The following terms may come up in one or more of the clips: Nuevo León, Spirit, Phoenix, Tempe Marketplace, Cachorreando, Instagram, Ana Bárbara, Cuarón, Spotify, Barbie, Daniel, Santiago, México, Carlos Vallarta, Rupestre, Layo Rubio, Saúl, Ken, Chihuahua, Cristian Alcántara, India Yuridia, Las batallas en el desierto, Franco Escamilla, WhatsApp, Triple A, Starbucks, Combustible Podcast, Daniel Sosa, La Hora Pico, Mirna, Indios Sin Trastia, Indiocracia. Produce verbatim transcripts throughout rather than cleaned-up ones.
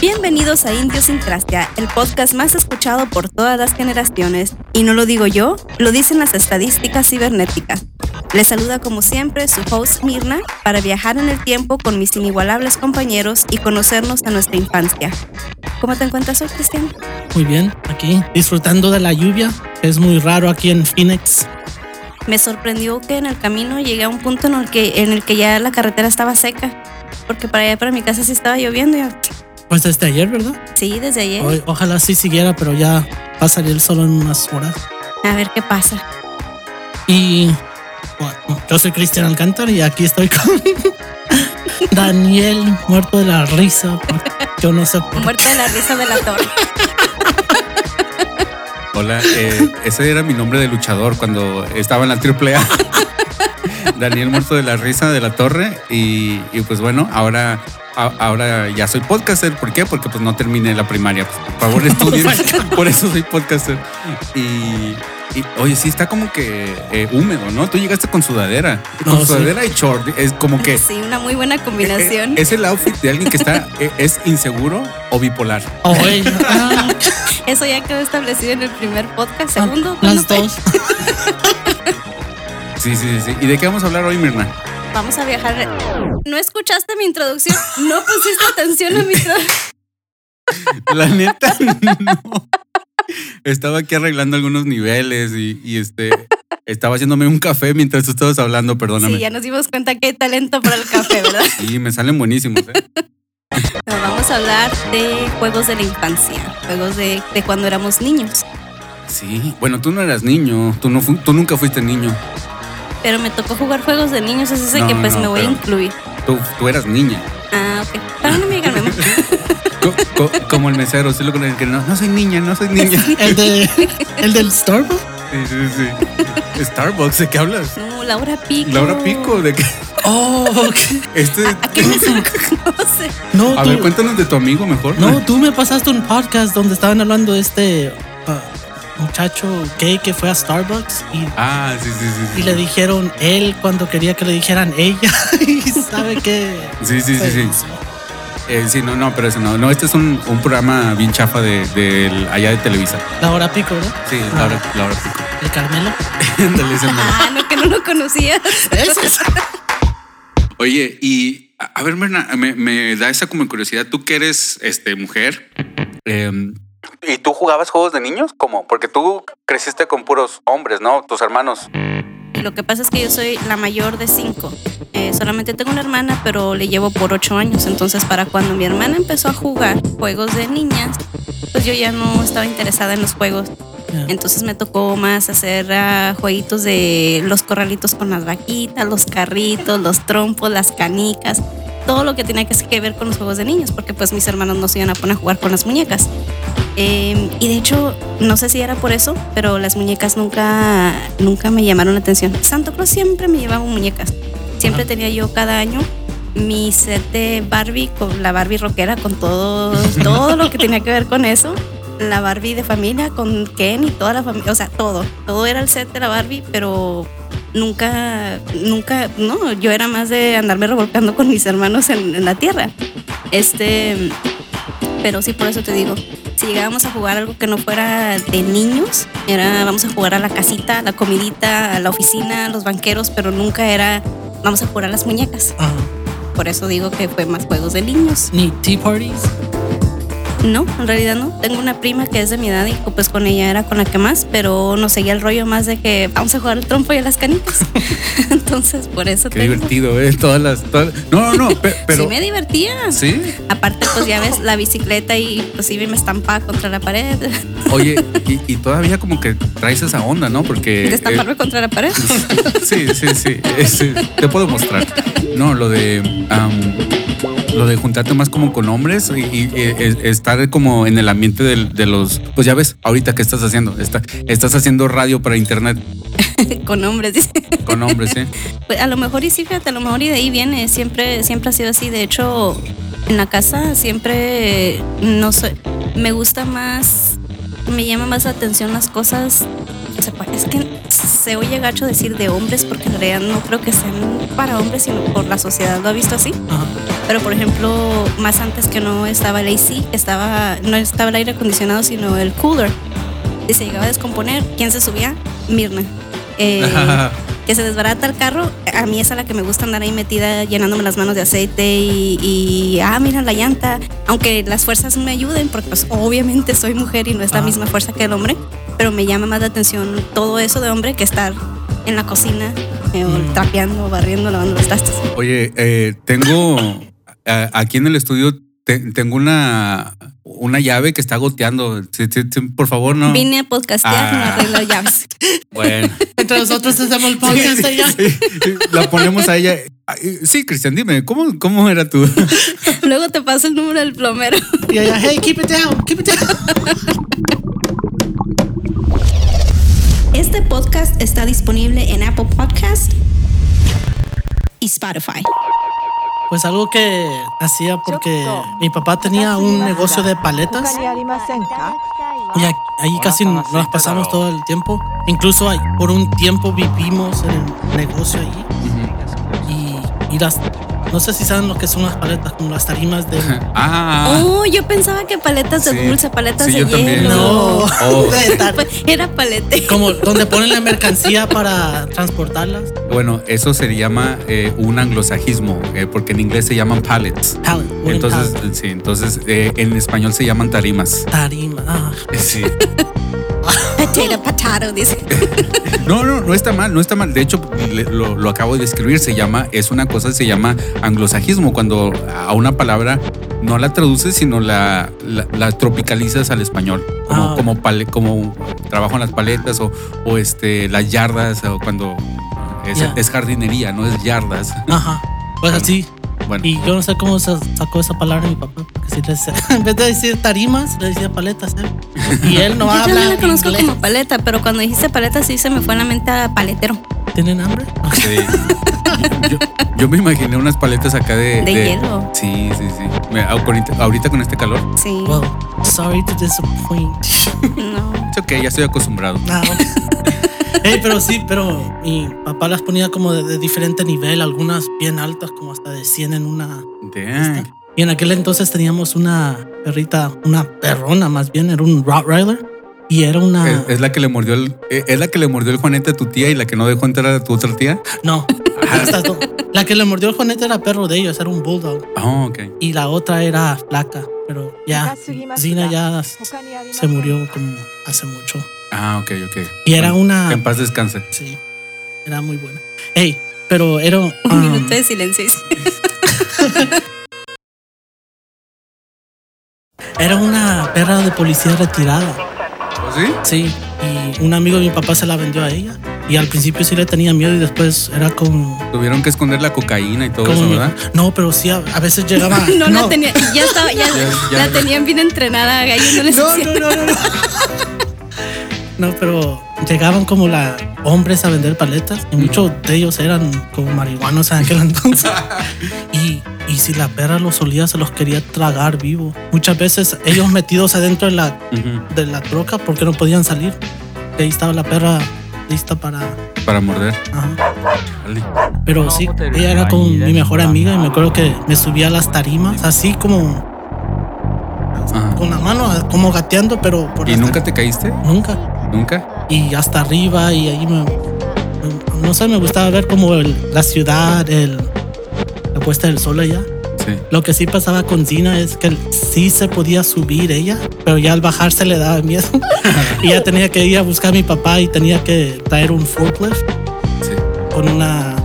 Bienvenidos a Indios Sin Trastia, el podcast más escuchado por todas las generaciones. Y no lo digo yo, lo dicen las estadísticas cibernéticas. Les saluda como siempre su host Mirna para viajar en el tiempo con mis inigualables compañeros y conocernos a nuestra infancia. ¿Cómo te encuentras hoy, Cristian? Muy bien, aquí disfrutando de la lluvia. Es muy raro aquí en Phoenix. Me sorprendió que en el camino llegué a un punto en el que, en el que ya la carretera estaba seca. Porque para allá, para mi casa, sí estaba lloviendo y... Pues desde ayer, ¿verdad? Sí, desde ayer. O, ojalá sí siguiera, pero ya va a salir solo en unas horas. A ver qué pasa. Y bueno, yo soy Cristian Alcántara y aquí estoy con Daniel, muerto de la risa. Yo no sé por Muerto de la risa de la torre. Hola, eh, ese era mi nombre de luchador cuando estaba en la Triple A. Daniel, muerto de la risa de la torre. Y, y pues bueno, ahora... Ahora ya soy podcaster. ¿Por qué? Porque pues no terminé la primaria. Pues, por favor, estudien. Por eso soy podcaster. Y, y oye, sí está como que eh, húmedo, ¿no? Tú llegaste con sudadera. No, con sudadera sí. Y short. Es como que... Sí, una muy buena combinación. Es, es el outfit de alguien que está... es inseguro o bipolar. Oh, ah. Eso ya quedó establecido en el primer podcast. Segundo. Ah, las dos. sí, sí, sí. ¿Y de qué vamos a hablar hoy, Mirna? Vamos a viajar. ¿No escuchaste mi introducción? ¿No pusiste atención a mi introducción? La neta, no. Estaba aquí arreglando algunos niveles y, y este estaba haciéndome un café mientras tú estabas hablando, perdóname. Sí, ya nos dimos cuenta que hay talento para el café, ¿verdad? Sí, me salen buenísimos, ¿eh? Pero vamos a hablar de juegos de la infancia, juegos de, de cuando éramos niños. Sí, bueno, tú no eras niño, tú, no fu- tú nunca fuiste niño. Pero me tocó jugar juegos de niños, es ese no, que pues no, me voy a incluir. Tú, tú eras niña. Ah, ok. Para no me digan, mamá. co, co, como el mesero, sí lo con el que no, no soy niña, no soy niña. ¿El, de, ¿El del Starbucks? Sí, sí, sí. ¿Starbucks? ¿De qué hablas? No, La Hora Pico. ¿La Hora Pico? ¿De qué? Oh, ok. Este... ¿A, ¿a qué me conoce? No, a tú... ver, cuéntanos de tu amigo mejor. No, tú me pasaste un podcast donde estaban hablando de este... Uh, muchacho gay que fue a Starbucks y, ah, sí, sí, sí, y sí. Le dijeron él cuando quería que le dijeran ella y sabe que sí, sí, pues, sí, sí. Eh, sí, no, no, pero eso no, no, este es un, un programa bien chafa de, de, de allá de Televisa. La Hora Pico, ¿verdad? Sí, la, ah, hora, la hora Pico. ¿El Carmelo? Ah, no, que no lo conocías. Eso es. Oye, y a, a ver, Mirna, me, me da esa como curiosidad, tú que eres este, mujer, eh, ¿y tú jugabas juegos de niños? ¿Cómo? Porque tú creciste con puros hombres, ¿no? Tus hermanos. Lo que pasa es que yo soy la mayor de cinco. Eh, solamente tengo una hermana, pero le llevo por ocho años. Entonces, para cuando mi hermana empezó a jugar juegos de niñas, pues yo ya no estaba interesada en los juegos. Entonces me tocó más hacer uh, jueguitos de los corralitos con las vaquitas, los carritos, los trompos, las canicas. Todo lo que tenía que ver con los juegos de niños, porque pues mis hermanos no se iban a poner a jugar con las muñecas. Eh, y de hecho, no sé si era por eso, pero las muñecas nunca, nunca me llamaron la atención. Santo Claus siempre me llevaba muñecas. Siempre Ajá. tenía yo cada año mi set de Barbie, con la Barbie rockera, con todo, todo lo que tenía que ver con eso. La Barbie de familia, con Ken y toda la familia, o sea, todo. Todo era el set de la Barbie, pero nunca, nunca, no, yo era más de andarme revolcando con mis hermanos en, en la tierra. Este... Pero sí, por eso te digo, si llegábamos a jugar algo que no fuera de niños, era vamos a jugar a la casita, a la comidita, a la oficina, a los banqueros, pero nunca era vamos a jugar a las muñecas. Ajá. Por eso digo que fue más juegos de niños. ¿Ni tea parties? No, en realidad no. Tengo una prima que es de mi edad y pues con ella era con la que más, pero nos seguía el rollo más de que vamos a jugar al trompo y a las canicas. Entonces, por eso Qué tengo. divertido, ¿eh? Todas las... Todas... No, no, no, pe- pero... Sí me divertía. ¿Sí? Aparte, pues ya ves, la bicicleta y inclusive me estampaba contra la pared. Oye, y, y todavía como que traes esa onda, ¿no? Porque... ¿De estamparme eh... contra la pared? Sí, sí, sí. Este, te puedo mostrar. No, lo de... Um... Lo de juntarte más como con hombres y, y, y estar como en el ambiente de, de los... Pues ya ves, ahorita ¿qué estás haciendo? Está, estás haciendo radio para internet. Con hombres, dice. Con hombres, sí. ¿eh? Pues a lo mejor y sí, fíjate, a lo mejor y de ahí viene. Siempre, siempre ha sido así. De hecho, en la casa siempre, no sé, me gusta más, me llama más la atención las cosas es que se oye gacho decir de hombres, porque en realidad no creo que sean para hombres, sino por la sociedad lo ha visto así. Ajá. Pero por ejemplo, más antes que no estaba el A C, estaba, no estaba el aire acondicionado, sino el cooler. Si se llegaba a descomponer, ¿quién se subía? Mirna. Eh, que se desbarata el carro, a mí es a la que me gusta andar ahí metida, llenándome las manos de aceite y, y ah, mira la llanta, aunque las fuerzas me ayuden, porque pues obviamente soy mujer y no es la ah. misma fuerza que el hombre, pero me llama más la atención todo eso de hombre que estar en la cocina, eh, mm. trapeando, barriendo, lavando los trastes. Oye, eh, tengo a, aquí en el estudio te, tengo una una llave que está goteando. Por favor, no. Vine a podcastear, ah. no arreglo llaves. Bueno. Entre nosotros hacemos el podcast allá. Sí, sí, sí. La ponemos a ella. Sí, Cristian, dime, ¿cómo, cómo era tú? Luego te paso el número del plomero. Y ella, hey, keep it down, keep it down. Este podcast está disponible en Apple Podcast y Spotify. Pues algo que hacía porque mi papá tenía un negocio de paletas y ahí casi nos las pasamos todo el tiempo. Incluso por un tiempo vivimos el negocio ahí. Y, y las, no sé si saben lo que son las paletas, como las tarimas de... Ah. Oh, yo pensaba que paletas de sí. dulce, paletas sí, de hielo. También. No, oh. Era palete. Como donde ponen la mercancía para transportarlas. Bueno, eso se llama eh, un anglosajismo, eh, porque en inglés se llaman pallets. Pallet, entonces, pallet. Sí, entonces eh, en español se llaman tarimas. Tarimas. Ah. Sí. Potato, potato, dice. No, no, no está mal, no está mal. De hecho, lo, lo acabo de describir. Se llama, es una cosa, se llama anglosajismo, cuando a una palabra no la traduces, sino la, la, la tropicalizas al español. Como, ah. como, pale, como trabajo en las paletas o, o este, las yardas, o cuando es, yeah. es jardinería, no es yardas. Ajá, pues así. Bueno. Y yo no sé cómo se sacó esa palabra mi papá, porque si les, en vez de decir tarimas, le decía paletas, ¿eh? Y él no yo habla. Yo también la conozco inglés como paleta, pero cuando dijiste paleta sí se me fue en la mente a paletero. ¿Tienen hambre? Sí. yo, yo me imaginé unas paletas acá de... De, de hielo. Sí, sí, sí. Me, ahorita, ahorita con este calor. Sí. Well, sorry to disappoint. No. Es ok, ya estoy acostumbrado. No. Hey, pero sí, pero mi papá las ponía como de, de diferente nivel, algunas bien altas, como hasta de cien en una. Damn. Y en aquel entonces teníamos una perrita, una perrona más bien, era un Rottweiler y era una... Es, es la que le mordió el, es la que le mordió el Juanete a tu tía y la que no dejó entrar a tu otra tía. No, la que le mordió el Juanete era perro de ellos, era un bulldog. Oh, okay. Y la otra era flaca, pero ya Zina ya se murió como hace mucho. Ah, ok, ok. Y bueno, era una... Que en paz descanse. Sí, era muy buena. Ey, pero era... Um... Un minuto de silencio. Era una perra de policía retirada. ¿Sí? Sí, y un amigo de mi papá se la vendió a ella. Y al principio sí le tenía miedo y después era como... Tuvieron que esconder la cocaína y todo como, eso, ¿verdad? No, pero sí, a, a veces llegaba... no, no, la tenía, ya estaba, ya, ya, ya la no. tenían bien entrenada. Gallo, no, les no, no, no, no, no. No, pero llegaban como la hombres a vender paletas y muchos de ellos eran como marihuanos en aquel entonces. Y, y si la perra los olía, se los quería tragar vivo. Muchas veces ellos metidos adentro de la, uh-huh. de la troca porque no podían salir. Y ahí estaba la perra lista para... Para morder. Ajá. Pero sí, ella era como mi mejor amiga y me acuerdo que me subía a las tarimas así como... Ajá. Con la mano, como gateando, pero... Por ¿Y nunca te caíste? Nunca. ¿Nunca? Y hasta arriba, y ahí me, me... No sé, me gustaba ver como el, la ciudad, el, la puesta del sol allá. Sí. Lo que sí pasaba con Zina es que sí se podía subir ella, pero ya al bajarse le daba miedo. Y ya tenía que ir a buscar a mi papá y tenía que traer un forklift. Sí. Con una...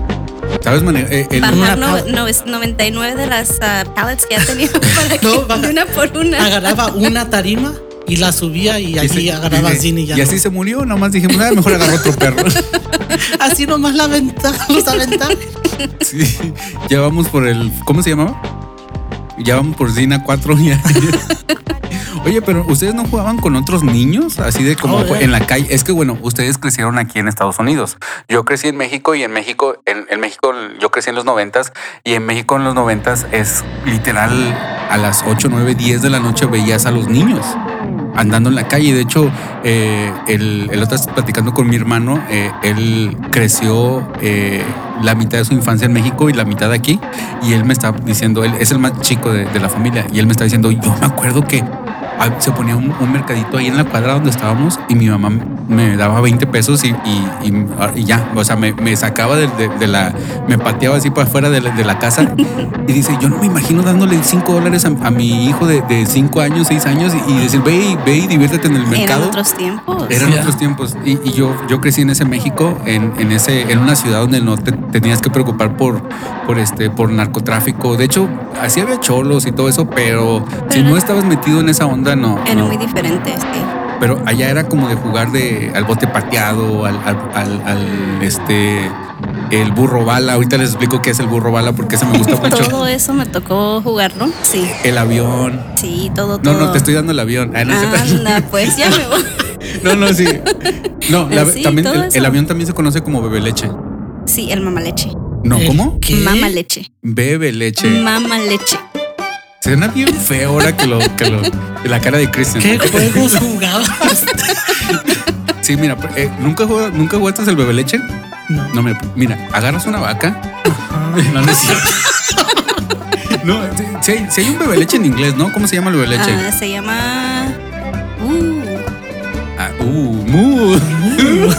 ¿Sabes manejar? Eh, Bajar no, no, es noventa y nueve de las uh, pallets que ha tenido para que no, baja, una por una. Agarraba una tarima y la subía y allí agarraba a Zini. Y, ya y no. así se murió, nomás dijimos, nada, mejor agarró otro perro. Así nomás la ventaja, los aventajes. Sí, ya vamos por el, ¿cómo se llamaba? Ya vamos por Zina cuatro ya. Oye, pero ¿ustedes no jugaban con otros niños? Así de como oh, en la calle. Es que bueno, ustedes crecieron aquí en Estados Unidos. Yo crecí en México y en México, en, en México, yo crecí en los noventas y en México en los noventas es literal a las ocho, nueve, diez de la noche veías a los niños. andando en la calle. De hecho, eh, el, el otro está platicando con mi hermano. Eh, él creció eh, la mitad de su infancia en México y la mitad de aquí. Y él me está diciendo, él es el más chico de, de la familia. Y él me está diciendo, yo me acuerdo que se ponía un, un mercadito ahí en la cuadra donde estábamos y mi mamá me daba veinte pesos y, y, y, y ya, o sea, me, me sacaba de, de, de la, me pateaba así para afuera de la, de la casa. Y dice, yo no me imagino dándole cinco dólares a, a mi hijo de cinco años, seis años y, y decir, ve, ve y diviértete en el mercado. Eran otros tiempos. Eran yeah. otros tiempos. Y, y yo, yo crecí en ese México, en, en, ese, en una ciudad donde no te tenías que preocupar por, por, este, por narcotráfico. De hecho, así había cholos y todo eso, pero, pero si no estabas metido en esa onda, no. Era no. muy diferente, sí. Pero allá era como de jugar de al bote pateado, al, al, al, al este, el burro bala. Ahorita les explico qué es el burro bala porque ese me gusta mucho. Todo eso me tocó jugarlo, sí. El avión. Sí, todo, todo. No, no, te estoy dando el avión. Ay, no Anda, se... pues ya me voy. No, no, sí. No, la, sí, también el, el avión también se conoce como bebe leche. Sí, el mama leche. No, ¿cómo? ¿Qué? Mama leche. Bebe leche. Mama leche. Suena bien feo ahora que lo, que lo. La cara de Cristian. ¿Qué juegos jugabas? Sí, mira, eh, ¿nunca, jugué, ¿nunca jugaste el bebé leche? No. No, mira, mira agarras una vaca. No, no es cierto. No, si, si hay un bebé leche en inglés, ¿no? ¿Cómo se llama el bebé leche? Ah, se llama. Uh. Ah, uh, mu. Uh.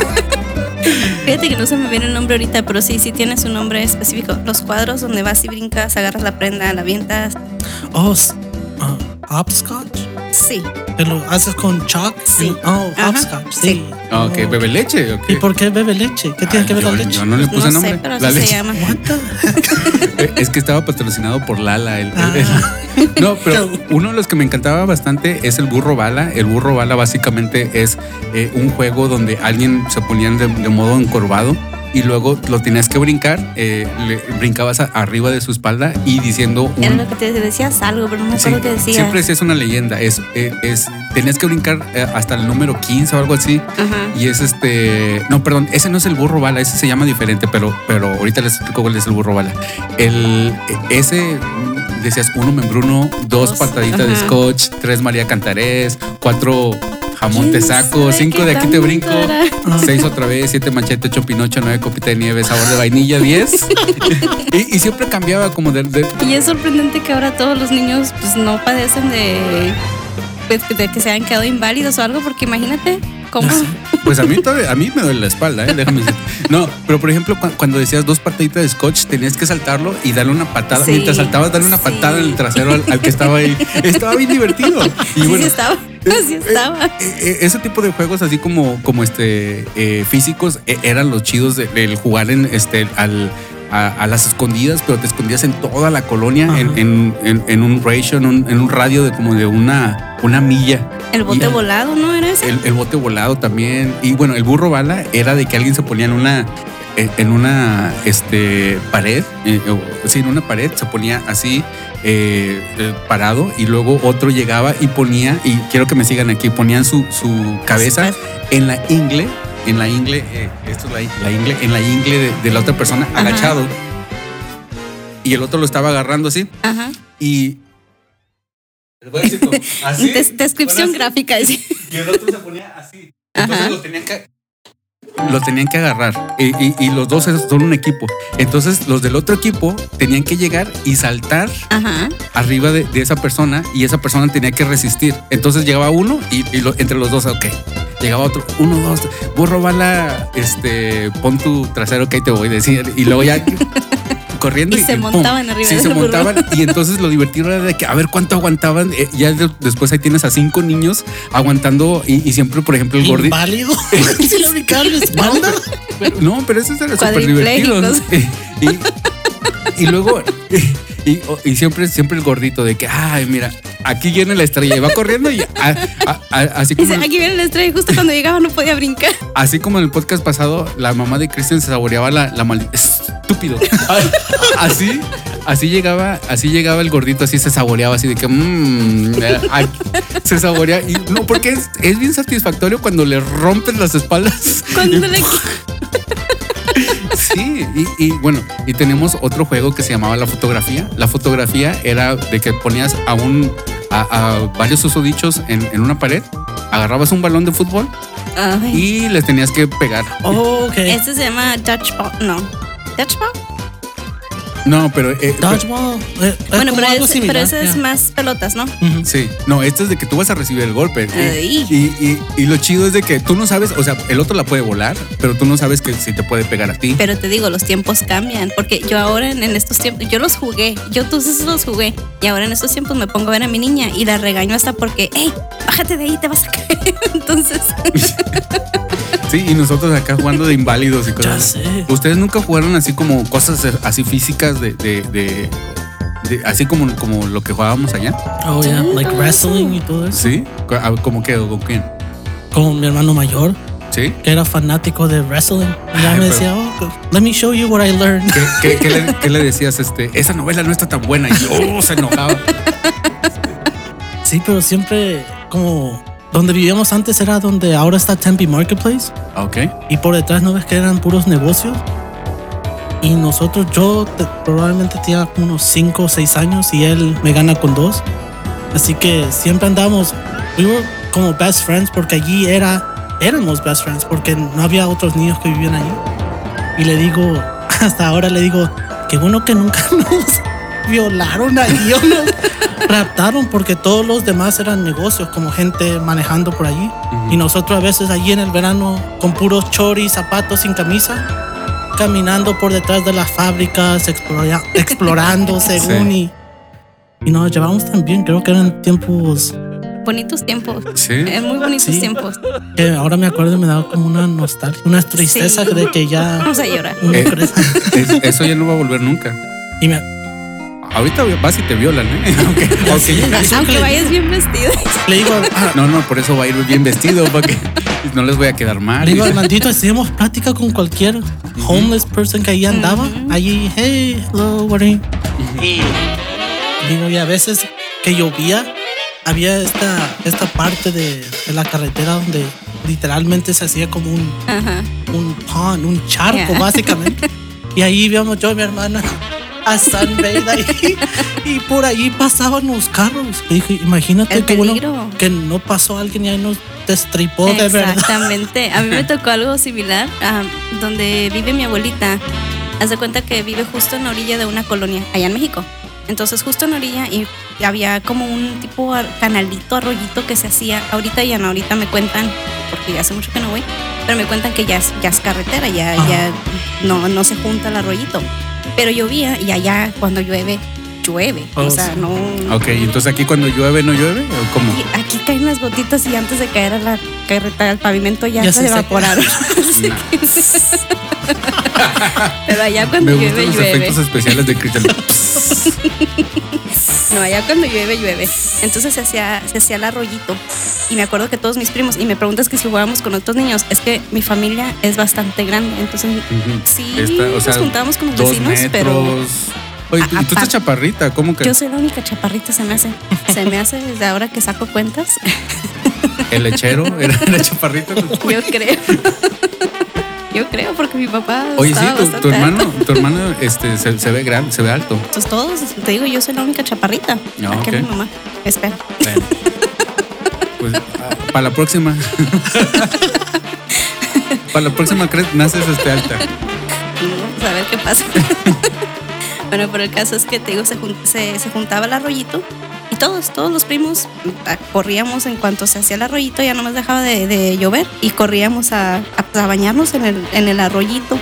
Fíjate que no se me viene el nombre ahorita, pero sí, sí tienes un nombre específico. Los cuadros donde vas y brincas, agarras la prenda, la avientas. Oh, uh, hopscotch. Sí. ¿Te lo haces con chalk? Sí. Oh, hopscotch, sí. sí. Ok, oh. Bebe leche. Okay. ¿Y por qué bebe leche? ¿Qué ah, tiene que ver yo, la leche? Yo no le puse no nombre. Sé, pero la sí leche. Se llama. Es que estaba patrocinado por Lala. El, ah. el, el, no, pero uno de los que me encantaba bastante es el burro bala. El burro bala básicamente es eh, un juego donde alguien se ponía de, de modo encorvado y luego lo tenías que brincar, eh, le brincabas a, arriba de su espalda y diciendo... Un, Era lo que te decías algo, pero no me acuerdo sí, que decías. Siempre es una leyenda, es, eh, es, tenías que brincar hasta el número quince o algo así. Uh-huh. Y es este... No, perdón, ese no es el burro bala, ese se llama diferente, pero, pero ahorita les explico cuál es el burro bala. El, ese... Decías uno membruno, dos, dos pataditas uh-huh. de scotch, tres María Cantarés, cuatro... Jamón te saco, cinco de aquí te brinco, cara. Seis otra vez, siete machete, ocho pinocho, nueve copita de nieve, sabor de vainilla, diez. y, y siempre cambiaba como de, de... Y es sorprendente que ahora todos los niños pues no padecen de, pues, de que se hayan quedado inválidos o algo, porque imagínate cómo... No sé. Pues a mí, todavía, a mí me duele la espalda, ¿eh? Déjame decir. No, pero por ejemplo, cuando decías dos pataditas de scotch, tenías que saltarlo y darle una patada. Sí, mientras saltabas, darle una patada sí. en el trasero al, al que estaba ahí. Estaba bien divertido. Y sí, bueno, sí estaba. Así estaba. Ese tipo de juegos así como, como este eh, físicos eh, eran los chidos del de, de jugar en este al a, a las escondidas, pero te escondías en toda la colonia en, en, en, en un ratio, en un, en un radio de como de una, una milla. El bote y, volado, ¿no era ese? El, el bote volado también. Y bueno, el burro bala era de que alguien se ponía en una en una este, pared, eh, sí, en una pared se ponía así eh, eh, parado y luego otro llegaba y ponía, y quiero que me sigan aquí, ponían su, su cabeza en la ingle, en la ingle, eh, esto es la, la ingle, en la ingle de, de la otra persona agachado. Ajá. Y el otro lo estaba agarrando así. Ajá. Y decir, como, así, Des- descripción bueno, así, gráfica. Así. Y el otro se ponía así. Entonces Ajá. lo tenían que Los tenían que agarrar y, y, y los dos son un equipo. Entonces los del otro equipo tenían que llegar y saltar Ajá. arriba de, de esa persona. Y esa persona tenía que resistir. Entonces llegaba uno y, y lo, entre los dos, ok. Llegaba otro, uno, dos, tres. Burro bala, este, pon tu trasero que ahí te voy a decir. Y luego ya... corriendo y, y se montaban pum, arriba sí, de se burro. montaban y entonces lo divertido era de que a ver cuánto aguantaban. Eh, ya de, después ahí tienes a cinco niños aguantando y, y siempre, por ejemplo, el gordi inválido. ¿Sí le picaron la espalda? No, pero eso era súper divertido. Y, y luego y, y, y siempre siempre el gordito de que ay, mira, aquí viene la estrella y va corriendo y a, a, a, así como... Dice, aquí viene la estrella y justo cuando llegaba no podía brincar. Así como en el podcast pasado, la mamá de Cristian se saboreaba la, la maldita... Estúpido. Así, así llegaba, así llegaba el gordito, así se saboreaba, así de que... Mmm, aquí, se saborea. Y no, porque es, es bien satisfactorio cuando le rompes las espaldas. Cuando y, le... Sí, y, y bueno, y tenemos otro juego que se llamaba la fotografía. La fotografía era de que ponías a un a, a varios susodichos en, en una pared agarrabas un balón de fútbol Ay. y les tenías que pegar. Oh, okay. Este se llama dodgeball. No. ¿Dodgeball? No, pero... Eh, dodgeball. Pero, bueno, pero, es, similar, pero ese yeah. es más pelotas, ¿no? Uh-huh. Sí. No, este es de que tú vas a recibir el golpe. Ay. Y, y, y, y lo chido es de que tú no sabes, o sea, el otro la puede volar, pero tú no sabes que si te puede pegar a ti. Pero te digo, los tiempos cambian, porque yo ahora en, en estos tiempos, yo los jugué, yo entonces los jugué, y ahora en estos tiempos me pongo a ver a mi niña y la regaño hasta porque, hey, bájate de ahí, te vas a caer, entonces... Sí, y nosotros acá jugando de inválidos y cosas. Ya sé. ¿Ustedes nunca jugaron así como cosas así físicas de, de, de, de así como, como lo que jugábamos allá? Oh, yeah, like wrestling y todo eso. Sí, ¿cómo qué? ¿Con quién? Con mi hermano mayor. Sí. Que era fanático de wrestling. Y ya Ay, me decía, oh, let me show you what I learned. ¿Qué, qué, qué, le, qué le decías? Este, esa novela no está tan buena. Y yo oh, se enojaba. Sí, pero siempre como... Donde vivíamos antes era donde ahora está Tempe Marketplace. Ok. Y por detrás no ves que eran puros negocios. Y nosotros, yo te, probablemente tenía unos cinco o seis años y él me gana con dos. Así que siempre andábamos, we were como best friends porque allí era, éramos best friends porque no había otros niños que vivían allí. Y le digo, hasta ahora le digo, qué bueno que nunca nos violaron allí o no. Raptaron porque todos los demás eran negocios, como gente manejando por allí. Uh-huh. Y nosotros a veces allí en el verano, con puros choris, zapatos, sin camisa, caminando por detrás de las fábricas, explora- explorando según. Sí. Y, y nos llevamos tan bien, creo que eran tiempos... Bonitos tiempos. Sí. Eh, muy bonitos sí. tiempos. Que ahora me acuerdo, me daba como una nostalgia, una tristeza sí. de que ya... Vamos a llorar. Eh, es, eso ya no va a volver nunca. Y me... Ahorita vas y te violan, ¿eh? Aunque, aunque, aunque, aunque vayas bien vestido. Le digo, ah, no, no, por eso va a ir bien vestido, porque no les voy a quedar mal. Le digo, Armandito, hacíamos plática con cualquier homeless person que ahí andaba. Mm-hmm. Allí, hey, hello, what are you? Mm-hmm. Digo, y a veces que llovía, había esta, esta parte de, de la carretera donde literalmente se hacía como un, uh-huh. un pond, un charco, yeah. básicamente. Y ahí íbamos yo y mi hermana a San Veda y, y por ahí pasaban los carros. Y dije, imagínate que, bueno, que no pasó alguien y ahí nos destripó de verdad. Exactamente. A mí me tocó algo similar um, donde vive mi abuelita. Haz de cuenta que vive justo en la orilla de una colonia allá en México. Entonces justo en la orilla y había como un tipo canalito, arroyito que se hacía. Ahorita ya no, ahorita me cuentan, porque ya hace mucho que no voy, pero me cuentan que ya es, ya es carretera, ya, ya no, no se junta el arroyito. Pero llovía y allá cuando llueve, llueve. Oh, o sea, no. Ok, entonces aquí cuando llueve, no llueve, ¿o cómo? Y aquí caen las gotitas y antes de caer a la carretera, al pavimento, ya, ya se, se evaporaron. Se Pero allá cuando Me llueve, los llueve. Efectos especiales de Cristian. No, allá cuando llueve, llueve. Entonces se hacía, se hacía el arroyito. Y me acuerdo que todos mis primos, y me preguntas que si jugábamos con otros niños, es que mi familia es bastante grande. Entonces, uh-huh. sí, Esta, nos sea, juntábamos con los vecinos, metros. Pero... Oye, a, ¿y tú estás chaparrita? ¿Cómo que? Yo soy la única chaparrita, se me hace. Se me hace desde ahora que saco cuentas. ¿El lechero era la chaparrita? Yo creo. Yo creo, porque mi papá... Oye, sí, tu, tu hermano, alto. tu hermano este, se, se ve grande, se ve alto. Pues todos, te digo, yo soy la única chaparrita. No, aquí okay. mi mamá. Espera. Bueno. Pues, para la próxima. Para la próxima naces este alta. Vamos a ver qué pasa. Bueno, pero el caso es que, te digo, se, se, se juntaba el arroyito y todos, todos los primos corríamos en cuanto se hacía el arroyito, ya no más dejaba de, de llover y corríamos a, a bañarnos en el, en el arroyito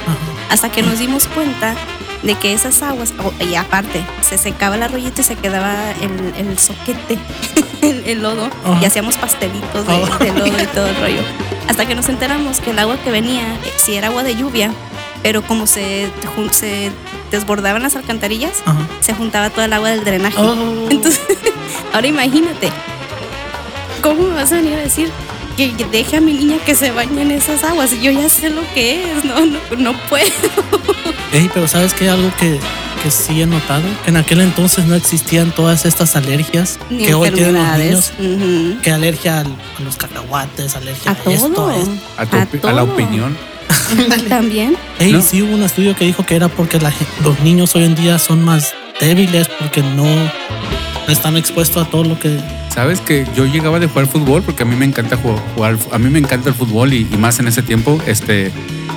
hasta que nos dimos cuenta de que esas aguas, oh, y aparte, se secaba el arroyito y se quedaba el, el soquete, el, el lodo, oh. y hacíamos pastelitos de, oh. de lodo y todo el rollo. Hasta que nos enteramos que el agua que venía, si era agua de lluvia, pero como se... se desbordaban las alcantarillas, ajá. se juntaba todo el agua del drenaje. Oh. Entonces, ahora imagínate, ¿cómo me vas a venir a decir que deje a mi niña que se bañe en esas aguas? Yo ya sé lo que es, no, no, no puedo. Ey, pero ¿sabes qué? Algo que, que sí he notado, que en aquel entonces no existían todas estas alergias ni que hoy tienen los niños, uh-huh. que alergia a los cacahuates, alergia a, a todo. Esto, a, esto. A, tu, a, todo. A la opinión. También. Hey, ¿no? Sí, hubo un estudio que dijo que era porque la, los niños hoy en día son más débiles porque no están expuestos a todo lo que... Sabes que yo llegaba de jugar fútbol porque a mí me encanta jugar, jugar a mí me encanta el fútbol y, y más en ese tiempo, este,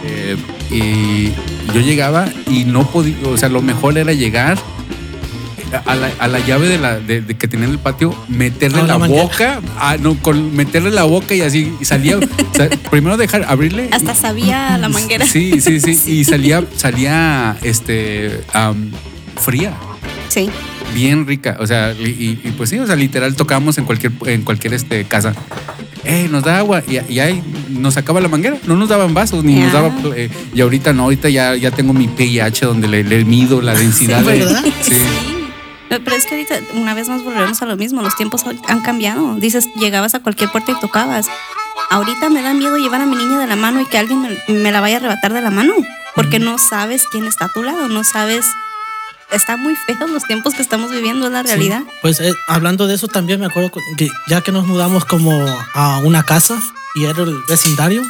eh, y yo llegaba y no podía, o sea, lo mejor era llegar a la, a la llave de la de, de que tenía en el patio, meterle no, la no boca, a, no, con meterle la boca y así y salía, o sea, primero dejar abrirle hasta y, sabía la manguera. Sí, sí, sí, sí. Y salía salía este um, fría. Sí. Bien rica, o sea, y, y pues sí, o sea, literal tocamos en cualquier en cualquier este casa. Eh, nos da agua y, y ahí nos sacaba la manguera. No nos daban vasos ni yeah. nos daba eh, y ahorita no, ahorita ya ya tengo mi P I H donde le, le mido la densidad. Sí, de, ¿verdad? Sí. Sí. Pero es que ahorita una vez más volvemos a lo mismo. Los tiempos han cambiado. Dices, llegabas a cualquier puerta y tocabas. Ahorita me da miedo llevar a mi niña de la mano y que alguien me la vaya a arrebatar de la mano, porque no sabes quién está a tu lado, no sabes. Está muy feo los tiempos que estamos viviendo, es la realidad. Sí, pues eh, hablando de eso también me acuerdo que ya que nos mudamos como a una casa y era el vecindario,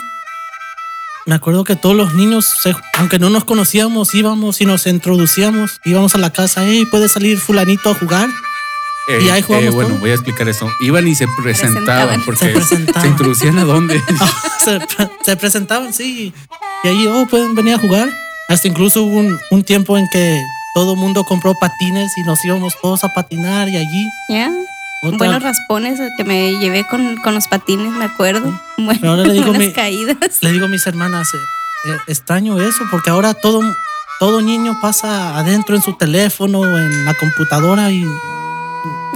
me acuerdo que todos los niños, aunque no nos conocíamos, íbamos y nos introducíamos, íbamos a la casa, hey, ¿puede salir fulanito a jugar? Eh, y ahí jugamos eh, bueno, todo. Voy a explicar eso. Iban y se presentaban, presentaban. Porque se, presentaban. ¿Se introducían a dónde? Oh, se, se presentaban, sí. Y ahí, oh, pueden venir a jugar. Hasta incluso hubo un, un tiempo en que todo el mundo compró patines y nos íbamos todos a patinar y allí... Yeah. Otra. Buenos raspones que me llevé con, con los patines, me acuerdo. Bueno, ahora le digo mi, caídas. Le digo a mis hermanas, eh, extraño eso, porque ahora todo, todo niño pasa adentro en su teléfono, en la computadora y...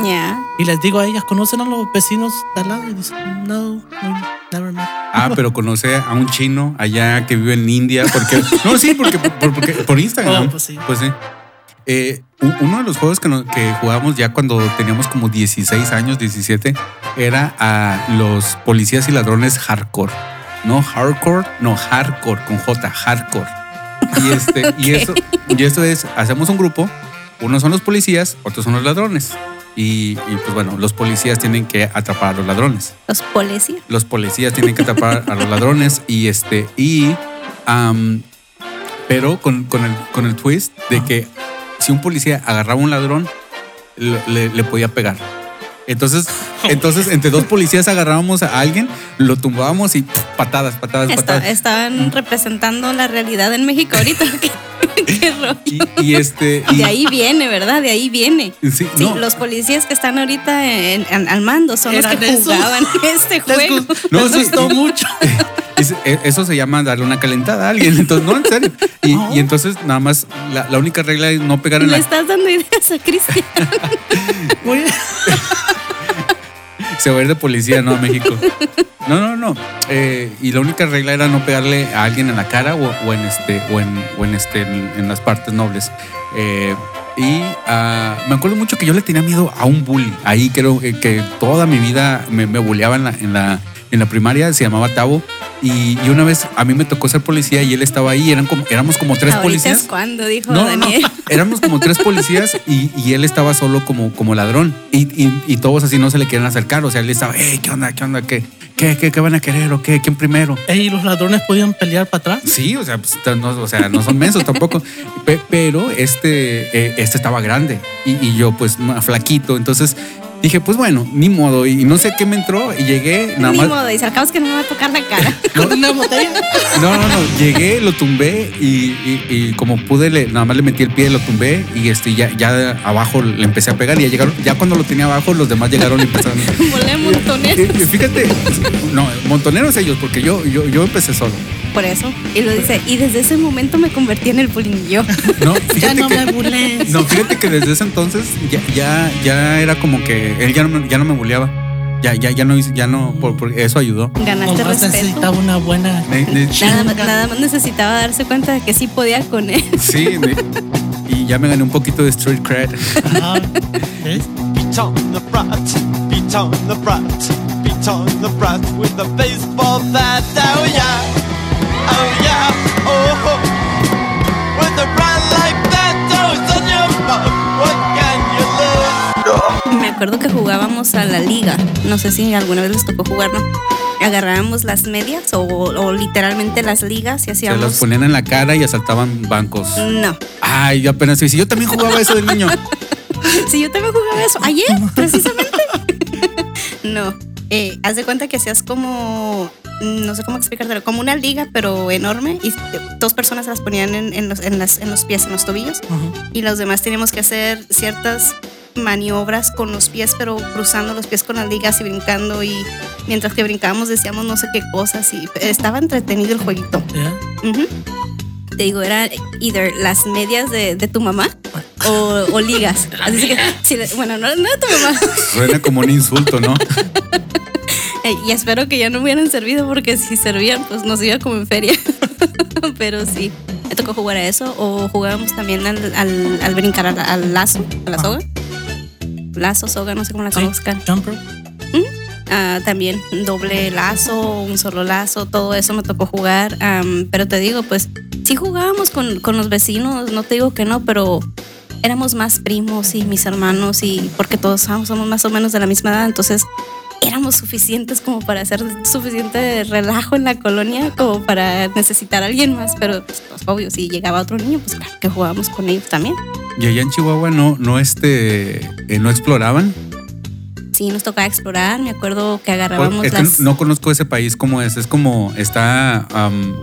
Yeah. Y les digo a ellas, ¿conocen a los vecinos de al lado? Y dicen, no, no, never mind. Ah, pero conoce a un chino allá que vive en India, porque... no, sí, porque, por, porque, por Instagram. Oh, pues sí. Pues sí. Eh, uno de los juegos que, nos, que jugábamos ya cuando teníamos como dieciséis años, diecisiete, era a los policías y ladrones hardcore. No hardcore, no hardcore, con J, hardcore. Y, este, okay. y, esto, y esto es, hacemos un grupo, unos son los policías, otros son los ladrones. Y, y pues bueno, los policías tienen que atrapar a los ladrones. ¿Los policías? Los policías tienen que atrapar a los ladrones y este, y, um, pero con, con, el, con el twist de que si un policía agarraba a un ladrón, le, le, le podía pegar. Entonces, entonces, entre dos policías agarrábamos a alguien, lo tumbábamos y patadas, patadas, Está, patadas. Estaban representando la realidad en México ahorita. Qué, qué rollo. Y, y este, y, de ahí viene, ¿verdad? De ahí viene. Sí, sí, no. Los policías que están ahorita en, en, al mando son los que jugaban esos, este juego. No, nos gustó mucho. Eso se llama darle una calentada a alguien. Entonces, no, en serio. Y, oh. y entonces, nada más, la, la única regla es no pegar en la... Le estás dando ideas a Cristian. Se va a ir de policía, ¿no? A México. No, no, no. Eh, y la única regla era no pegarle a alguien en la cara o, o en este, o en, o en este, en, en las partes nobles. Eh, y uh, me acuerdo mucho que yo le tenía miedo a un bully. Ahí creo que, que toda mi vida me, me bulleaba en la, en la, en la primaria, se llamaba Tabo. Y, y una vez a mí me tocó ser policía y él estaba ahí, eran como, éramos como tres ¿Ahorita policías. ¿Cuándo? Dijo no, Daniel. No, éramos como tres policías y, y él estaba solo como, como ladrón. Y, y, y todos así no se le quieren acercar. O sea, él estaba, hey, ¿qué onda? ¿Qué onda? ¿Qué, qué, qué, qué van a querer? ¿O qué? ¿Quién primero? ¿Y los ladrones podían pelear para atrás? Sí, o sea, pues, no, o sea, no son mensos tampoco. Pe, pero este, eh, este estaba grande y, y yo pues flaquito. Entonces... Dije, pues bueno, ni modo, y no sé qué me entró, y llegué, nada ni más... Ni modo, y sacamos que no me va a tocar la cara no, con una botella. No, no, no, llegué, lo tumbé, y, y, y como pude, le, nada más le metí el pie, lo tumbé, y este, ya, ya abajo le empecé a pegar, y ya, llegaron, ya cuando lo tenía abajo, los demás llegaron y empezaron... Volé montoneros. Fíjate, no, montoneros ellos, porque yo, yo, yo empecé solo. Por eso, y lo dice, y desde ese momento me convertí en el bullying. No, ya no que, me burles. No, fíjate que desde ese entonces ya, ya, ya era como que él ya no, ya no me bulleaba. Ya, ya, ya no, ya no, por, por eso ayudó. Ganaste respeto. Necesitaba una buena. Ne, ne, nada, nada más necesitaba darse cuenta de que sí podía con él. Sí, ne, y ya me gané un poquito de street cred. Ah, ¿ves? Beat on the brat, beat on the brat, beat on the brat with the baseball bat. Oh yeah. Oh yeah, oh ho. With a brand like that, oh son your mom, what can you lose? Me acuerdo que jugábamos a la liga. No sé si alguna vez les tocó jugar, ¿no? Agarrábamos las medias o, o literalmente las ligas y hacíamos... Se las ponían en la cara y asaltaban bancos. No. Ay, yo apenas... Sí, yo también jugaba eso de niño. Sí, yo también jugaba eso. Ayer, precisamente. No. Eh, haz de cuenta que hacías como, no sé cómo explicártelo, como una liga, pero enorme. Y dos personas las ponían en, en, los, en, las, en los pies, en los tobillos. Uh-huh. Y los demás teníamos que hacer ciertas maniobras con los pies, pero cruzando los pies con las ligas y brincando. Y mientras que brincábamos decíamos no sé qué cosas. Y estaba entretenido el jueguito. ¿Sí? Uh-huh. Te digo, eran either las medias de, de tu mamá o, o ligas. Así que, si de, bueno, no, no de tu mamá. Suena como un insulto, ¿no? Y espero que ya no hubieran servido, porque si servían, pues nos iba como en feria. Pero sí, me tocó jugar a eso. O jugábamos también al, al, al brincar, al, al lazo, a la soga. Lazo, soga, no sé cómo la conozcan. Jumper. ¿Mm? Uh, también doble lazo, un solo lazo, todo eso me tocó jugar. Um, pero te digo, pues sí jugábamos con, con los vecinos, no te digo que no, pero éramos más primos y mis hermanos, y porque todos somos más o menos de la misma edad, entonces éramos suficientes como para hacer suficiente relajo en la colonia como para necesitar a alguien más. Pero pues, pues, obvio, si llegaba otro niño, pues claro que jugábamos con ellos también. Y allá en Chihuahua no, no, este, eh, no exploraban. Sí, nos tocaba explorar. Me acuerdo que agarrábamos es que las... No conozco ese país como es. Es como está... Um,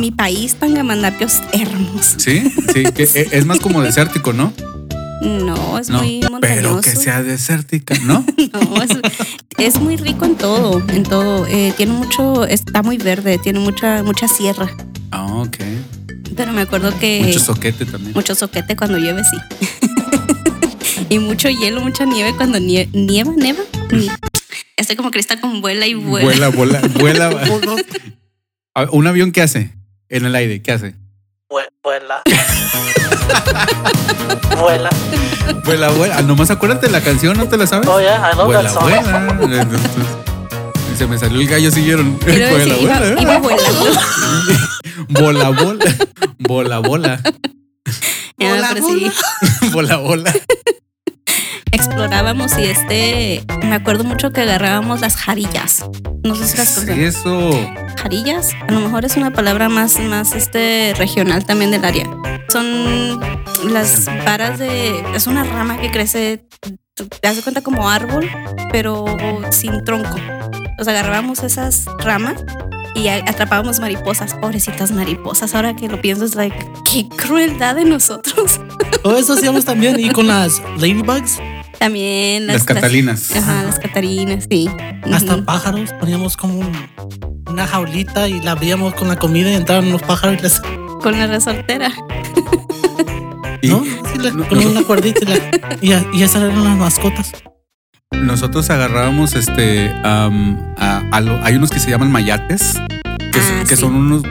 Mi ah. país, Tangamandapio, hermoso. ¿Sí? Sí, que sí. Es más como desértico, ¿no? No, es no, muy montañoso. Pero que sea desértica, ¿no? No, es, es muy rico en todo, en todo. Eh, tiene mucho... Está muy verde, tiene mucha, mucha sierra. Ah, oh, ok. Pero me acuerdo que... Mucho soquete también. Mucho soquete cuando llueve, sí. Y mucho hielo, mucha nieve cuando nieva, nieva, nieva. Estoy como Cristal con vuela y vuela. Vuela, vuela, vuela. ¿Un avión qué hace? En el aire, ¿qué hace? Vuela. Vuela. Vuela, vuela. Nomás acuérdate de la canción, ¿no te la sabes? Oh, yeah, I love vuela, that vuela. Se me salió el gallo, siguieron. Vuela, vuela. Iba, iba volando. Bola, bola. Bola, bola. Bola, bola. Sí. Bola, bola. Explorábamos y este, me acuerdo mucho que agarrábamos las jarillas. No sé si las cosas. Eso. Jarillas, a lo mejor es una palabra más, más este regional también del área. Son las varas de, es una rama que crece, te das cuenta como árbol, pero sin tronco. Nos agarrábamos esas ramas y atrapábamos mariposas, pobrecitas mariposas. Ahora que lo pienso es like, qué crueldad de nosotros. Todo eso hacíamos también y con las ladybugs. También las, las catalinas. Las, ajá, las catalinas, sí. Hasta uh-huh. pájaros, poníamos como un, una jaulita y la abríamos con la comida y entraban los pájaros y les... Con la resortera. ¿Y? No, sí, la, no, con no. una cuerdita y, la, y, y esas eran las mascotas. Nosotros agarrábamos este, um, a, a lo, hay unos que se llaman mayates, que, ah, que sí. son unos,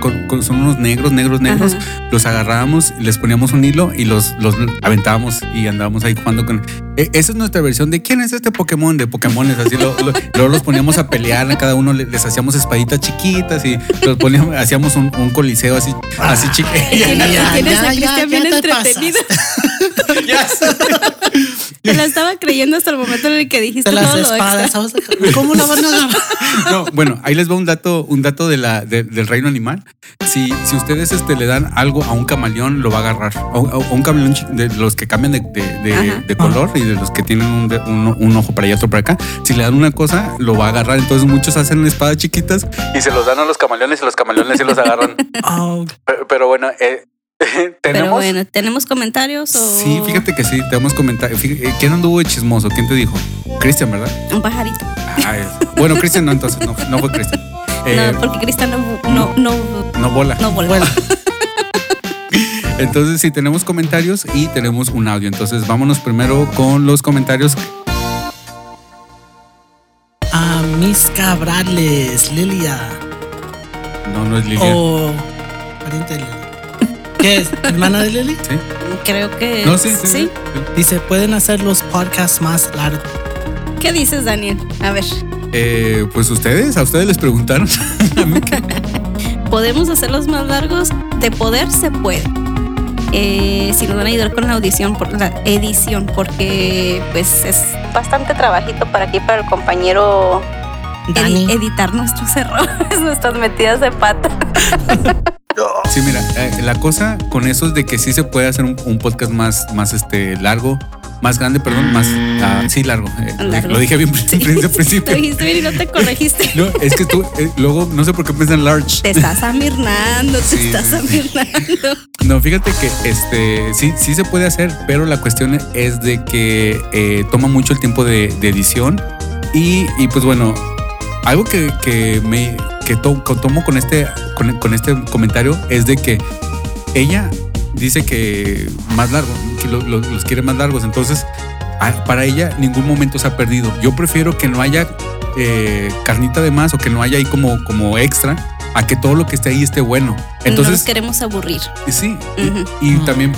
son unos negros, negros, negros. Ajá. Los agarrábamos, les poníamos un hilo y los, los aventábamos y andábamos ahí jugando con. Eh, esa es nuestra versión de quién es este Pokémon, de Pokémones. Así lo, lo, luego los poníamos a pelear, a cada uno les, les hacíamos espaditas chiquitas y los poníamos, hacíamos un, un coliseo así, así chiquito. Tienes a Cristian bien entretenido. Ya te la estaba creyendo hasta el momento en el que dijiste las todo espadas, lo extra. ¿Cómo la van a lavar? No, bueno, ahí les va un dato, un dato de la, de, del reino animal. Si, si ustedes este, le dan algo a un camaleón, lo va a agarrar. A un camaleón de los que cambian de, de, de, de color y de los que tienen un, un, un ojo para allá, otro para acá. Si le dan una cosa, lo va a agarrar. Entonces muchos hacen espadas chiquitas y se los dan a los camaleones y los camaleones sí los agarran. Oh. Pero, pero bueno... Eh, ¿Tenemos? Pero bueno, ¿tenemos comentarios? O... Sí, fíjate que sí, tenemos comentarios. ¿Quién anduvo de chismoso? ¿Quién te dijo? Cristian, ¿verdad? Un pajarito. Ah, bueno, Cristian no, entonces, no, no fue Cristian. Eh, no, porque Cristian no, no, no, no bola. No bola. Vuela. Entonces sí, tenemos comentarios y tenemos un audio. Entonces vámonos primero con los comentarios. A mis cabrales, Lilia. No, no es Lilia. O pariente de Lilia. ¿Qué es? ¿Hermana de Lily? Sí. Creo que no, sí, sí, sí. sí. Dice, pueden hacer los podcasts más largos. ¿Qué dices, Daniel? A ver. Eh, pues ustedes, a ustedes les preguntaron. ¿Podemos hacerlos más largos? De poder se puede. Eh, si nos van a ayudar con la audición, por la edición, porque pues es bastante trabajito para aquí, para el compañero Dani. Ed- editar nuestros errores, nuestras metidas de pata. Sí, mira, eh, la cosa con eso es de que sí se puede hacer un, un podcast más, más este, largo. más grande, perdón, más, ah, sí, largo. Eh, largo. Lo dije bien al principio. Lo dijiste bien y no te corregiste. No, es que tú, eh, luego, no sé por qué piensan large. Te estás amirnando, te sí, estás amirnando. No, fíjate que este, sí, sí se puede hacer, pero la cuestión es de que eh, toma mucho el tiempo de, de edición y, y pues bueno, algo que, que me que to, que tomo con este, con, con este comentario es de que ella dice que más largo, que lo, lo, los quiere más largos, entonces para ella ningún momento se ha perdido. Yo prefiero que no haya eh, carnita de más o que no haya ahí como, como extra, a que todo lo que esté ahí esté bueno. Entonces, no nos queremos aburrir. Sí, uh-huh. y, y también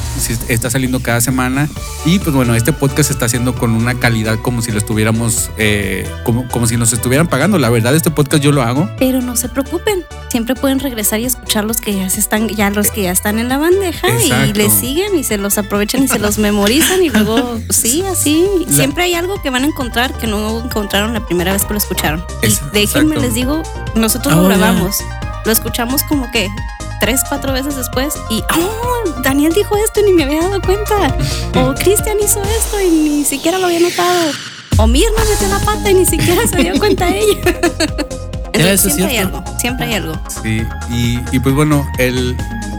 está saliendo cada semana. Y pues bueno, este podcast se está haciendo con una calidad como si lo estuviéramos, eh, como, como si nos estuvieran pagando. La verdad, este podcast yo lo hago. Pero no se preocupen, siempre pueden regresar y escuchar los que ya se están, ya los que ya están en la bandeja. Exacto. Y les siguen y se los aprovechan y se los memorizan y luego sí, así. La... Siempre hay algo que van a encontrar que no encontraron la primera vez que lo escucharon. Es, y déjenme, exacto. les digo, nosotros oh, lo grabamos. Yeah. Lo escuchamos como que tres, cuatro veces después y ¡oh! Daniel dijo esto y ni me había dado cuenta. O Cristian hizo esto y ni siquiera lo había notado. O Mirna metió la pata y ni siquiera se dio cuenta ella. Entonces, siempre cierto? hay algo, siempre hay algo. Sí, y, y pues bueno, el,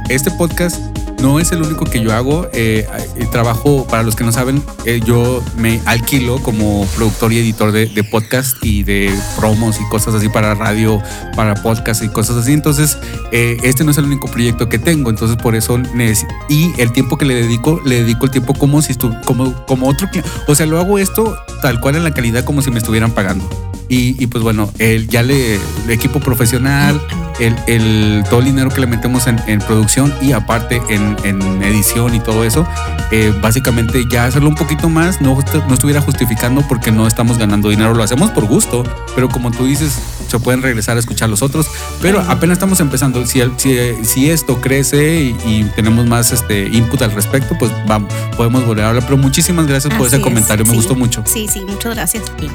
este podcast no es el único que yo hago. Eh, trabajo, para los que no saben, eh, yo me alquilo como productor y editor de, de podcast y de promos y cosas así para radio, para podcast y cosas así. Entonces, eh, este no es el único proyecto que tengo. Entonces, por eso, neces- y el tiempo que le dedico, le dedico el tiempo como si estu- como, como otro cliente. O sea, lo hago esto tal cual en la calidad como si me estuvieran pagando. Y, y pues bueno, el, ya le, el equipo profesional, el, el, todo el dinero que le metemos en, en producción y aparte en, en edición y todo eso, eh, básicamente ya hacerlo un poquito más no, no estuviera justificando porque no estamos ganando dinero, lo hacemos por gusto, pero como tú dices, se pueden regresar a escuchar los otros, pero apenas estamos empezando. Si, si, si esto crece y, y tenemos más este input al respecto, pues vamos, podemos volver a hablar, pero muchísimas gracias Así por ese es, comentario, me sí, gustó mucho. Sí, sí, muchas gracias. Sí.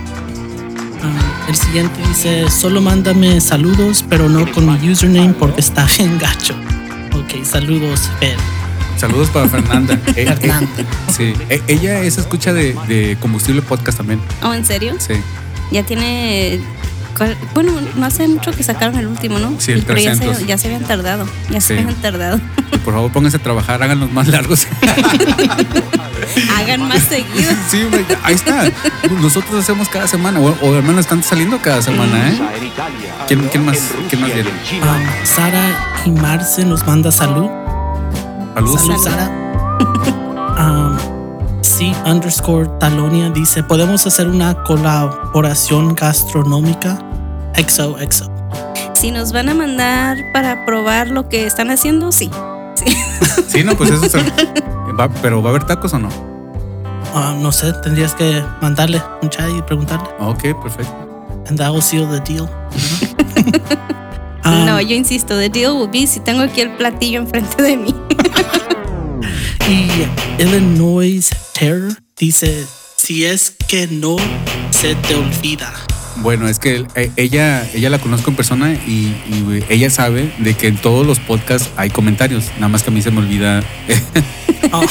Uh, el siguiente dice: solo mándame saludos, pero no con mi username porque está en gacho. Ok, saludos, Fer. Saludos para Fernanda. eh, Fernanda. Eh, sí, eh, ella es escucha de, de Combustible Podcast también. ¿Oh, en serio? Sí. Ya tiene. Bueno, no hace mucho que sacaron el último, ¿no? Sí, el trescientos. Pero ya se, ya se habían tardado. Ya sí. se habían tardado. Y por favor, pónganse a trabajar, háganlos más largos. Hagan más seguido. Sí, ahí está. Nosotros hacemos cada semana, o, o al menos están saliendo cada semana, ¿eh? ¿Quién, quién más quién más viene? Um, Sara y Marce nos manda salud. Saludos, salud, Sara. um, Sí, underscore Talonia dice: ¿podemos hacer una colaboración gastronómica? equis o equis o. Si nos van a mandar para probar lo que están haciendo, sí. Sí, sí no, pues eso se... va, ¿pero va a haber tacos o no? Uh, no sé, tendrías que mandarle un chat y preguntarle. Ok, perfecto. And I will seal the deal. um, no, yo insisto, the deal will be si tengo aquí el platillo enfrente de mí. Y Illinois Terror dice: si es que no se te olvida. Bueno, es que ella, ella la conozco en persona y, y ella sabe de que en todos los podcasts hay comentarios. Nada más que a mí se me olvida. Oh.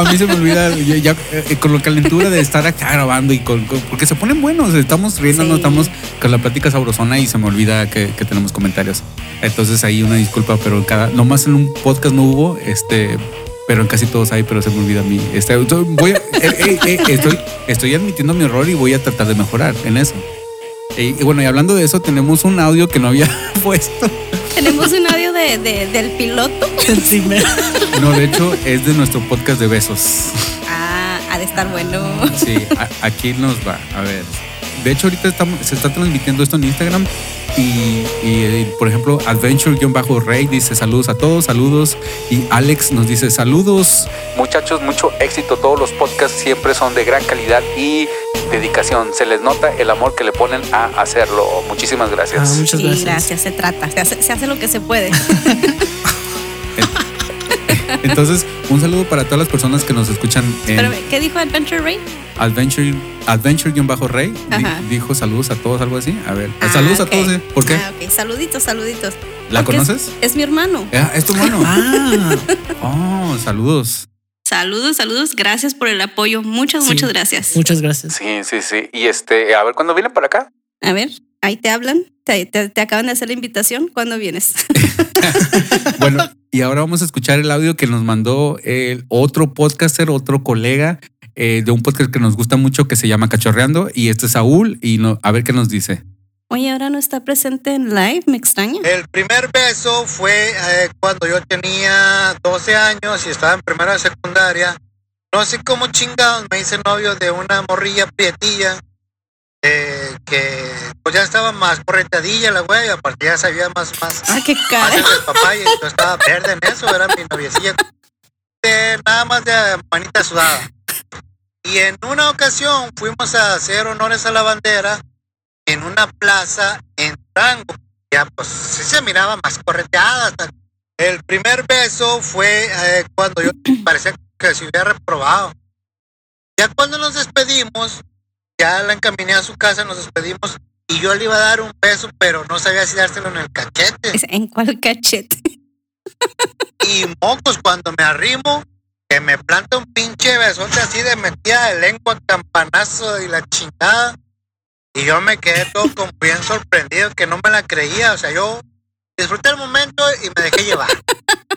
A mí se me olvida ya, ya, eh, con la calentura de estar acá grabando y con, con porque se ponen buenos, estamos riendo, sí. no estamos con la plática sabrosona y se me olvida que, que tenemos comentarios. Entonces ahí una disculpa, pero cada nomás en un podcast no hubo este. Pero en casi todos hay, pero se me olvida a mí. Este, voy a, eh, eh, estoy, estoy admitiendo mi error y voy a tratar de mejorar en eso. Y, y bueno, y hablando de eso, tenemos un audio que no había puesto. Tenemos un audio de, de, del piloto. Del primero. No, de hecho, es de nuestro podcast de besos. Ah, ha de estar bueno. Sí, a, aquí nos va. A ver. De hecho, ahorita estamos, se está transmitiendo esto en Instagram. Y, y, y por ejemplo, Adventure-Rey dice saludos a todos, saludos. Y Alex nos dice saludos. Muchachos, mucho éxito. Todos los podcasts siempre son de gran calidad y dedicación. Se les nota el amor que le ponen a hacerlo. Muchísimas gracias. Ah, muchas gracias. Sí, gracias, se trata. Se hace, se hace lo que se puede. Entonces, un saludo para todas las personas que nos escuchan. En Pero, ¿qué dijo Adventure Ray? Adventure, Adventure-Rey di, dijo saludos a todos, algo así. A ver, ah, saludos okay. a todos. ¿Por qué? Ah, okay. Saluditos, saluditos. ¿La Porque conoces? Es, es mi hermano. Ah, es tu hermano. Ah, oh, saludos. Saludos, saludos. Gracias por el apoyo. Muchas, sí, muchas gracias. Muchas gracias. Sí, sí, sí. Y este, a ver, ¿cuándo vienen para acá? A ver, ahí te hablan. Te, te, te acaban de hacer la invitación. ¿Cuándo vienes? Bueno, y ahora vamos a escuchar el audio que nos mandó el otro podcaster, otro colega eh, de un podcast que nos gusta mucho que se llama Cachorreando. Y este es Saúl. Y no, a ver qué nos dice. Oye, ahora no está presente en live, me extraña. El primer beso fue eh, cuando yo tenía doce años y estaba en primero de secundaria. No sé cómo chingados me hice novio de una morrilla prietilla eh, que pues ya estaba más corretadilla la güey, aparte ya sabía más más. Ah, qué cara. Papá, y yo estaba verde en eso, era mi noviecilla. De, nada más de manita sudada. Y en una ocasión fuimos a hacer honores a la bandera en una plaza en Tango. Ya pues sí se miraba más correteada. Hasta el primer beso fue eh, cuando yo parecía que se hubiera reprobado. Ya cuando nos despedimos, ya la encaminé a su casa, nos despedimos y yo le iba a dar un beso, pero no sabía si dárselo en el cachete. ¿En cuál cachete? Y mocos, cuando me arrimo, que me planta un pinche besote así de metida de lengua, campanazo y la chingada. Y yo me quedé todo como bien sorprendido, que no me la creía. O sea, yo disfruté el momento y me dejé llevar.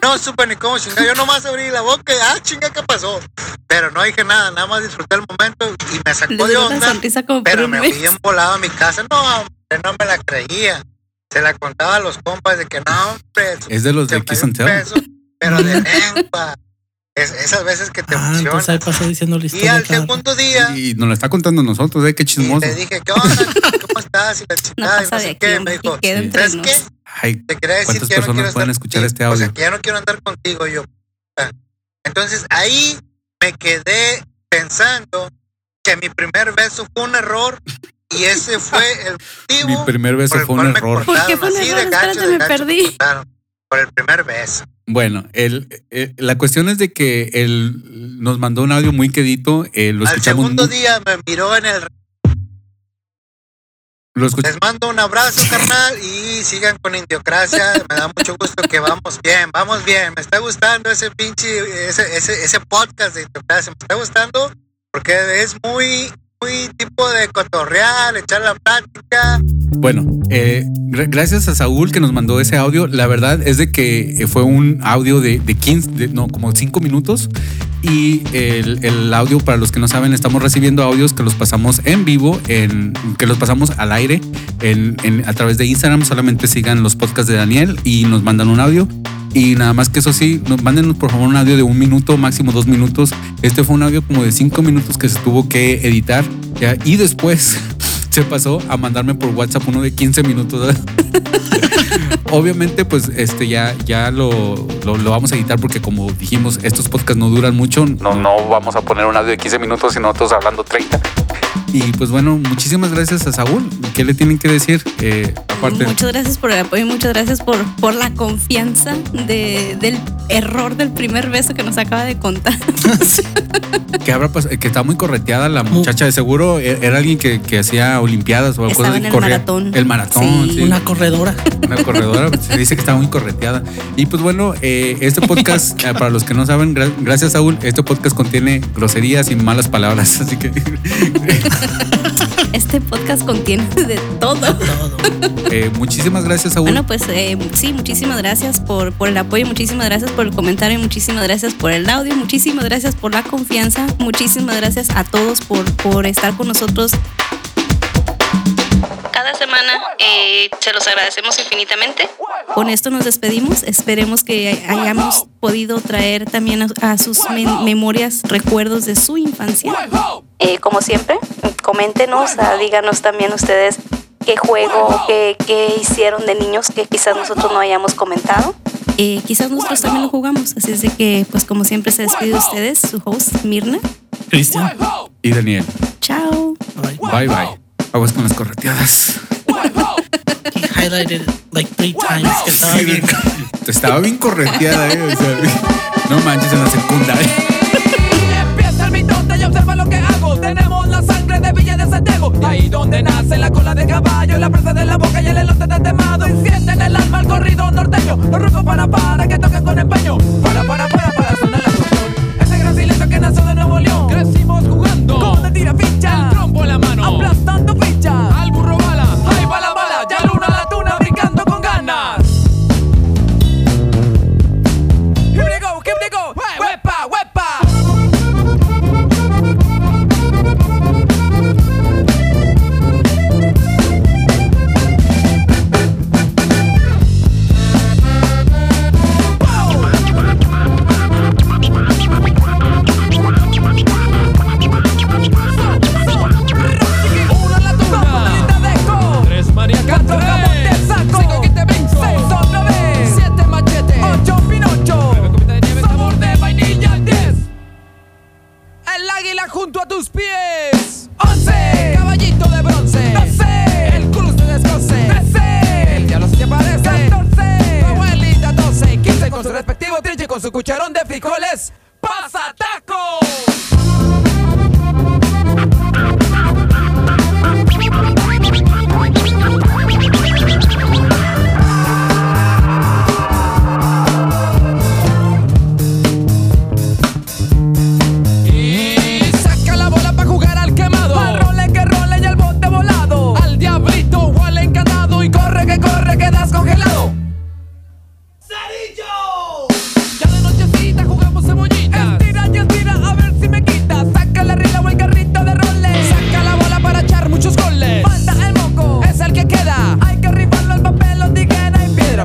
No supe ni cómo chingar. Yo nomás abrí la boca y, ah, chinga, ¿qué pasó? Pero no dije nada, nada más disfruté el momento y me sacó de onda. Pero me fui embolado a mi casa. No, hombre, no me la creía. Se la contaba a los compas de que no, hombre. Es de los de aquí, Santiago. Pero de lengua. Es, esas veces que te ah, emocionas. Ahí pasó diciendo la historia, y al claro. segundo día. Y nos la está contando nosotros, ¿eh? Qué chismoso. Y le dije, ¿qué onda? ¿Cómo estás? Y la chingada, no, y no sé qué. Me dijo, ¿sabes qué? Ay, te quería decir que ya no quiero estar escuchar este audio. O sea, que ya no quiero andar contigo yo. Entonces ahí me quedé pensando que mi primer beso fue un error y ese fue el motivo. Mi primer beso fue un error. ¿Por qué fue un error? Espérate, me perdí. Por el primer beso. Bueno, el, el, la cuestión es de que él nos mandó un audio muy quedito. Eh, lo Al segundo muy... día me miró en el... Lo escuch... Les mando un abrazo, carnal, y sigan con Indiocracia. Me da mucho gusto que vamos bien, vamos bien. Me está gustando ese pinche, ese, ese, ese podcast de Indiocracia. Me está gustando porque es muy... muy tipo de cotorrear, echar la plática. Bueno, eh, gracias a Saúl que nos mandó ese audio. La verdad es de que fue un audio de, de quince, de, no, como cinco minutos. Y el, el audio, para los que no saben, estamos recibiendo audios que los pasamos en vivo, en, que los pasamos al aire en, en, a través de Instagram. Solamente sigan los podcasts de Daniel y nos mandan un audio. Y nada más que eso sí, nos manden por favor un audio de un minuto, máximo dos minutos. Este fue un audio como de cinco minutos que se tuvo que editar, ¿ya? Y después se pasó a mandarme por WhatsApp uno de quince minutos. Obviamente, pues este ya, ya lo, lo, lo vamos a editar porque, como dijimos, estos podcasts no duran mucho. No, no vamos a poner un audio de quince minutos, sino nosotros hablando treinta. Y pues bueno, muchísimas gracias a Saúl. ¿Qué le tienen que decir? Eh, aparte. Muchas gracias por el apoyo, muchas gracias por, por la confianza de, del error del primer beso que nos acaba de contar. Que habrá pasado, que está muy correteada la muchacha, de seguro era alguien que, que hacía olimpiadas o algo así. El corría, maratón. El maratón. Sí. Sí. Una corredora. Una corredora. Se dice que estaba muy correteada. Y pues bueno, eh, este podcast, para los que no saben, gra- gracias Saúl, este podcast contiene groserías y malas palabras. Así que... Este podcast contiene de todo. todo. Eh, muchísimas gracias, Saúl. Bueno, pues eh, sí, muchísimas gracias por, por el apoyo, muchísimas gracias por el comentario, muchísimas gracias por el audio, muchísimas gracias por la confianza, muchísimas gracias a todos por, por estar con nosotros. Cada semana eh, se los agradecemos infinitamente. Con esto nos despedimos. Esperemos que hayamos podido traer también a, a sus mem- memorias, recuerdos de su infancia. Eh, como siempre, coméntenos, díganos también ustedes qué juego, qué, qué hicieron de niños que quizás nosotros no hayamos comentado. Eh, quizás nosotros también lo jugamos, así es de que, pues como siempre, se despide de ustedes su host, Mirna, Cristian y Daniel. Chao. Bye, bye. bye. Aguas con las correteadas. He highlighted like three times que estaba sí, bien. Estaba bien correteada, eh. O sea, no manches, en la secundaria. Empieza el mitote y observa lo que hago. Tenemos la sangre de Villa de Santiago. Ahí donde nace la cola de caballo, la presa de la boca y el elote de temado. Y sienten el alma el corrido norteño. Los rojos para para que toquen con empeño. Para, para, para, para sonar la canción. Ese gran silencio. Raza de Nuevo León, crecimos jugando con la tira ficha, el trompo en la mano, aplastando fichas, al burro bala, ahí va la bala, ya luna la tuna, brincando con ganas. Here we go, here we go, huepa, junto a tus pies. Once, caballito de bronce. Doce, el cruz de descoce. Trece, el diablo se te aparece. Catorce, tu abuelita doce. Quince, con su respectivo trinche y con su cucharón de frijoles, pasataco.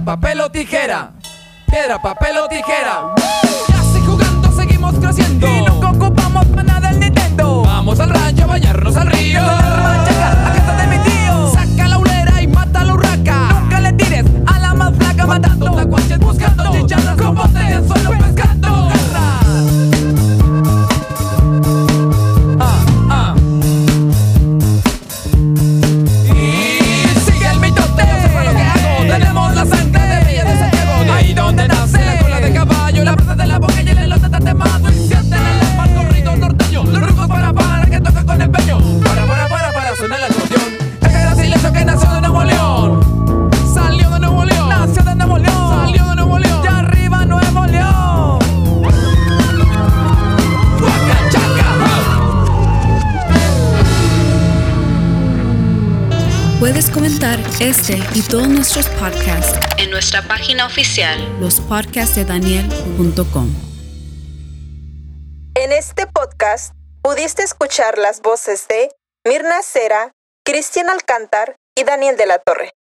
Papel o tijera, piedra, papel o tijera. Y así jugando seguimos creciendo y no ocupamos nada del Nintendo. Vamos al rancho a bañarnos al río, a llegar a casa de mi tío. Saca la ulera y mata a la urraca. Nunca le tires a la más flaca, matando tacuaches, buscando chicharras, con botes de anzuelo, pescando garras. Ah, ah. Y sigue el mitote, observa lo que hago. Tenemos la sangre donde nace la cola de caballo, la presa de la boca y el elote está temado. Y sienten en la mar corrido norteño, los rucos para para que tocan con el peño. Para para para para suena la explosión. Es brasileño que nació de Nuevo León, salió de Nuevo León, nació de Nuevo León, salió de Nuevo León, y arriba Nuevo León. ¡Guaca, chaca! Puedes comentar este y todos nuestros podcasts en nuestra página oficial, los podcasts de Daniel punto com. En este podcast pudiste escuchar las voces de Mirna Cera, Cristian Alcántara y Daniel de la Torre.